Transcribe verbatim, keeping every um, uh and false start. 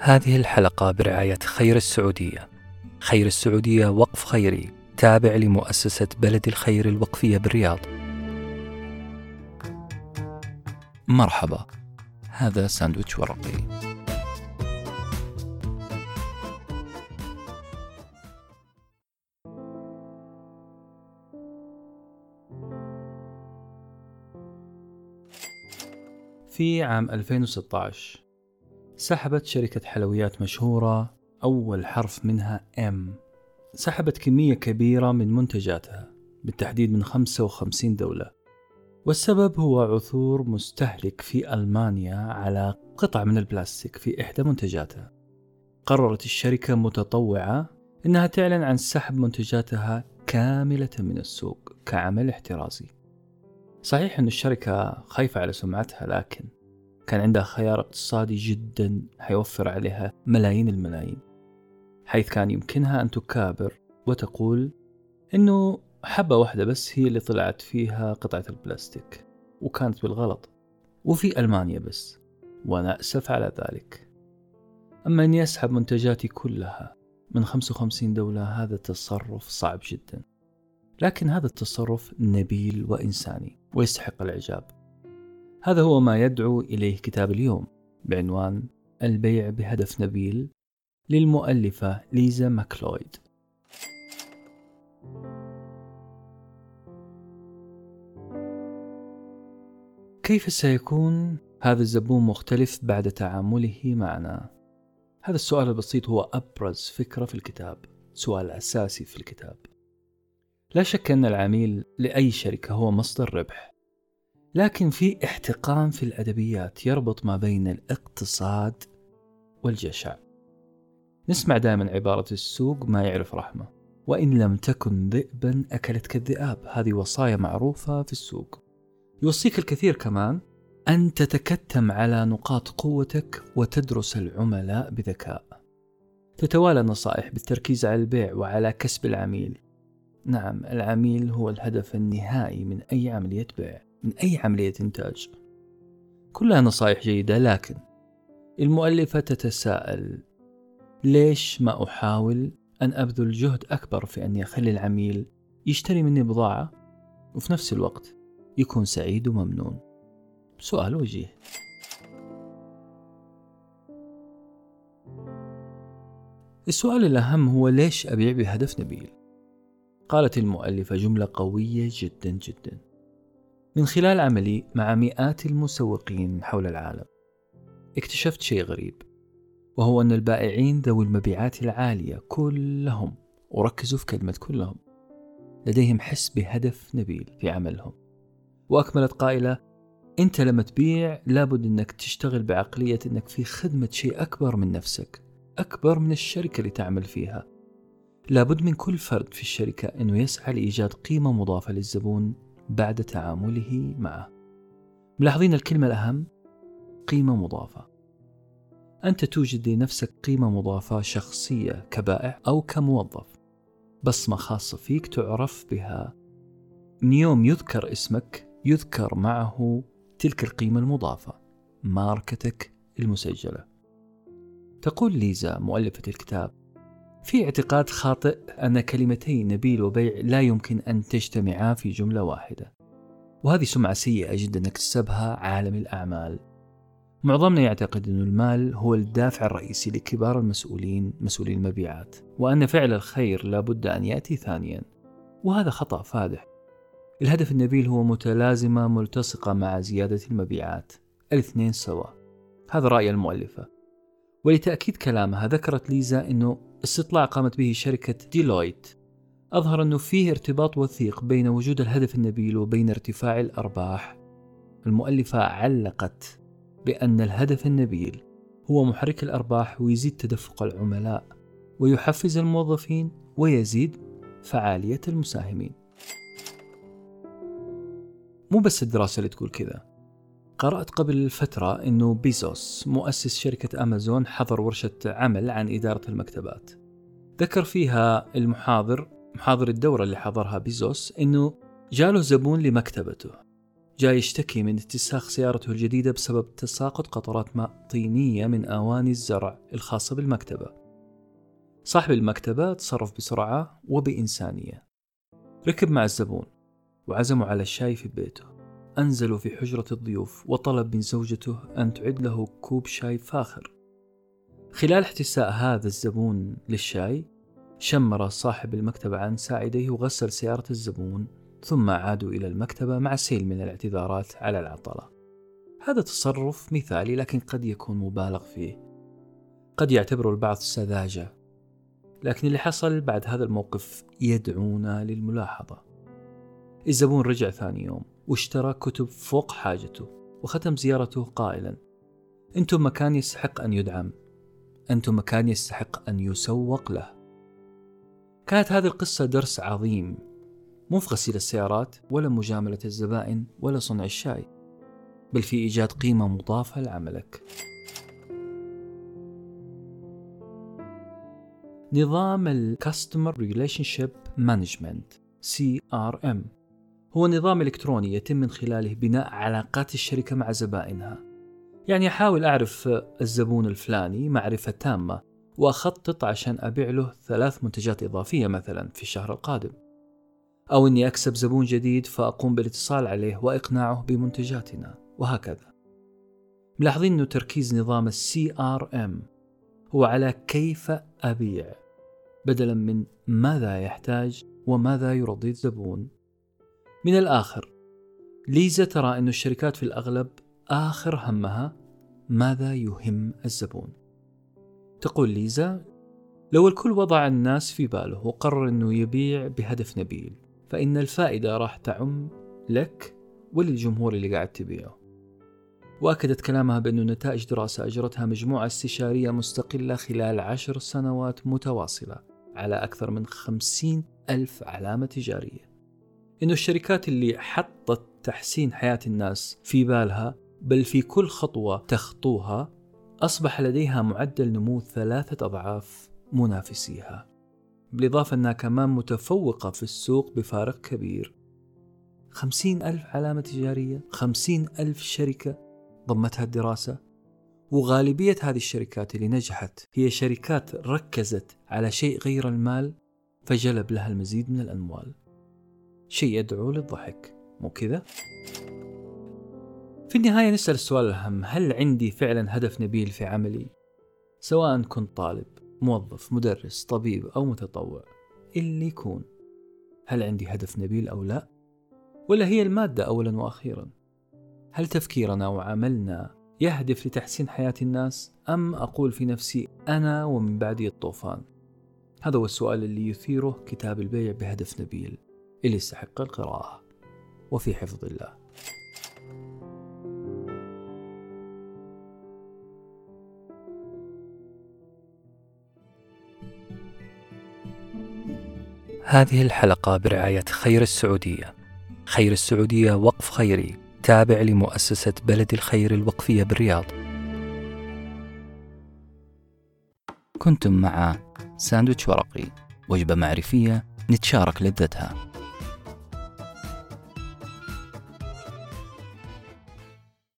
هذه الحلقة برعاية خير السعودية. خير السعودية وقف خيري تابع لمؤسسة بلد الخير الوقفية بالرياض. مرحبا، هذا ساندويتش ورقي. في عام ألفين وستة عشر سحبت شركة حلويات مشهورة أول حرف منها M، سحبت كمية كبيرة من منتجاتها بالتحديد من خمسة وخمسين دولة، والسبب هو عثور مستهلك في ألمانيا على قطع من البلاستيك في إحدى منتجاتها. قررت الشركة متطوعة أنها تعلن عن سحب منتجاتها كاملة من السوق كعمل احترازي. صحيح أن الشركة خايفة على سمعتها، لكن كان عندها خيار اقتصادي جدا هيوفر عليها ملايين الملايين، حيث كان يمكنها أن تكابر وتقول أنه حبة واحدة بس هي اللي طلعت فيها قطعة البلاستيك وكانت بالغلط وفي ألمانيا بس، وأنا أسف على ذلك. أما أني أسحب منتجاتي كلها من خمسة وخمسين دولة، هذا تصرف صعب جدا، لكن هذا التصرف نبيل وإنساني ويستحق الإعجاب. هذا هو ما يدعو إليه كتاب اليوم بعنوان البيع بهدف نبيل للمؤلفة ليزا ماكلويد. كيف سيكون هذا الزبون مختلف بعد تعامله معنا؟ هذا السؤال البسيط هو أبرز فكرة في الكتاب، سؤال أساسي في الكتاب. لا شك أن العميل لأي شركة هو مصدر ربح، لكن في احتقان في الأدبيات يربط ما بين الاقتصاد والجشع. نسمع دائما عبارة السوق ما يعرف رحمة، وإن لم تكن ذئبا أكلتك الذئاب، هذه وصايا معروفة في السوق. يوصيك الكثير كمان أن تتكتم على نقاط قوتك وتدرس العملاء بذكاء. تتوالى النصائح بالتركيز على البيع وعلى كسب العميل. نعم، العميل هو الهدف النهائي من أي عملية بيع، من أي عملية إنتاج. كلها نصائح جيدة، لكن المؤلفة تتساءل ليش ما أحاول أن أبذل جهد أكبر في أني أخلي العميل يشتري مني بضاعة وفي نفس الوقت يكون سعيد وممنون؟ سؤال وجيه. السؤال الأهم هو ليش أبيع بهدف نبيل؟ قالت المؤلفة جملة قوية جدا جدا. من خلال عملي مع مئات المسوقين حول العالم اكتشفت شيء غريب، وهو أن البائعين ذوي المبيعات العالية كلهم، وركزوا في كلمة كلهم، لديهم حس بهدف نبيل في عملهم. وأكملت قائلة: أنت لما تبيع لابد أنك تشتغل بعقلية أنك في خدمة شيء أكبر من نفسك، أكبر من الشركة اللي تعمل فيها. لابد من كل فرد في الشركة أنه يسعى لإيجاد قيمة مضافة للزبون بعد تعامله معه. ملاحظين الكلمة الأهم؟ قيمة مضافة. أنت توجد لنفسك قيمة مضافة شخصية كبائع أو كموظف، بصمة خاصة فيك تعرف بها. من يوم يذكر اسمك يذكر معه تلك القيمة المضافة، ماركتك المسجلة. تقول ليزا مؤلفة الكتاب: في اعتقاد خاطئ أن كلمتي نبيل وبيع لا يمكن أن تجتمعا في جملة واحدة، وهذه سمعة سيئة جدا اكتسبها عالم الأعمال. معظمنا يعتقد أن المال هو الدافع الرئيسي لكبار المسؤولين، مسؤولي المبيعات، وأن فعل الخير لابد أن يأتي ثانيا، وهذا خطأ فادح. الهدف النبيل هو متلازمة ملتصقة مع زيادة المبيعات، الاثنين سوا. هذا رأي المؤلفة. ولتأكيد كلامها ذكرت ليزا أنه استطلاع قامت به شركة ديلويت أظهر أنه فيه ارتباط وثيق بين وجود الهدف النبيل وبين ارتفاع الأرباح. المؤلفة علقت بأن الهدف النبيل هو محرك الأرباح، ويزيد تدفق العملاء ويحفز الموظفين ويزيد فعالية المساهمين. مو بس الدراسة اللي تقول كذا. قرأت قبل فترة أنه بيزوس مؤسس شركة أمازون حضر ورشة عمل عن إدارة المكتبات. ذكر فيها المحاضر، محاضر الدورة اللي حضرها بيزوس، أنه جاله زبون لمكتبته، جاي يشتكي من اتساخ سيارته الجديدة بسبب تساقط قطرات ماء طينية من أواني الزرع الخاصة بالمكتبة. صاحب المكتبة تصرف بسرعة وبإنسانية، ركب مع الزبون وعزموا على الشاي في بيته. أنزلوا في حجرة الضيوف وطلب من زوجته أن تعد له كوب شاي فاخر. خلال احتساء هذا الزبون للشاي، شمر صاحب المكتبة عن ساعديه وغسل سيارة الزبون، ثم عادوا إلى المكتبة مع سيل من الاعتذارات على العطلة. هذا تصرف مثالي، لكن قد يكون مبالغ فيه، قد يعتبره البعض سذاجة، لكن اللي حصل بعد هذا الموقف يدعونا للملاحظة. الزبون رجع ثاني يوم واشترى كتب فوق حاجته وختم زيارته قائلا: أنتم مكان يستحق أن يدعم، أنتم مكان يستحق أن يسوق له. كانت هذه القصة درس عظيم، مو في غسيل السيارات ولا مجاملة الزبائن ولا صنع الشاي، بل في إيجاد قيمة مضافة لعملك. نظام ال Customer Relationship Management سي آر إم هو نظام إلكتروني يتم من خلاله بناء علاقات الشركة مع زبائنها. يعني أحاول أعرف الزبون الفلاني معرفة تامة وأخطط عشان أبيع له ثلاث منتجات إضافية مثلا في الشهر القادم، أو أني أكسب زبون جديد فأقوم بالاتصال عليه وإقناعه بمنتجاتنا، وهكذا. ملاحظين أنه تركيز نظام ال سي آر إم هو على كيف أبيع بدلا من ماذا يحتاج وماذا يرضي الزبون. من الآخر، ليزا ترى أن الشركات في الأغلب آخر همها ماذا يهم الزبون. تقول ليزا: لو الكل وضع الناس في باله وقرر أنه يبيع بهدف نبيل، فإن الفائدة راح تعم لك وللجمهور اللي قاعد تبيعه. وأكدت كلامها بأنه نتائج دراسة أجرتها مجموعة استشارية مستقلة خلال عشر سنوات متواصلة على أكثر من خمسين ألف علامة تجارية، إنه الشركات اللي حطت تحسين حياة الناس في بالها، بل في كل خطوة تخطوها، أصبح لديها معدل نمو ثلاثة أضعاف منافسيها، بالإضافة أنها كمان متفوقة في السوق بفارق كبير. خمسين ألف علامة تجارية، خمسين ألف شركة ضمتها الدراسة، وغالبية هذه الشركات اللي نجحت هي شركات ركزت على شيء غير المال فجلب لها المزيد من الأموال. شيء يدعو للضحك، مو كذا؟ في النهاية نسأل السؤال الأهم: هل عندي فعلا هدف نبيل في عملي؟ سواء كنت طالب، موظف، مدرس، طبيب أو متطوع، اللي يكون، هل عندي هدف نبيل أو لا؟ ولا هي المادة أولا وأخيرا؟ هل تفكيرنا وعملنا يهدف لتحسين حياة الناس، أم أقول في نفسي أنا ومن بعدي الطوفان؟ هذا هو السؤال اللي يثيره كتاب البيع بهدف نبيل، اللي يستحق القراءة، وفي حفظ الله. هذه الحلقة برعاية خير السعودية. خير السعودية وقف خيري تابع لمؤسسة بلد الخير الوقفية بالرياض. كنتم مع ساندويتش ورقي، وجبة معرفية نتشارك لذتها.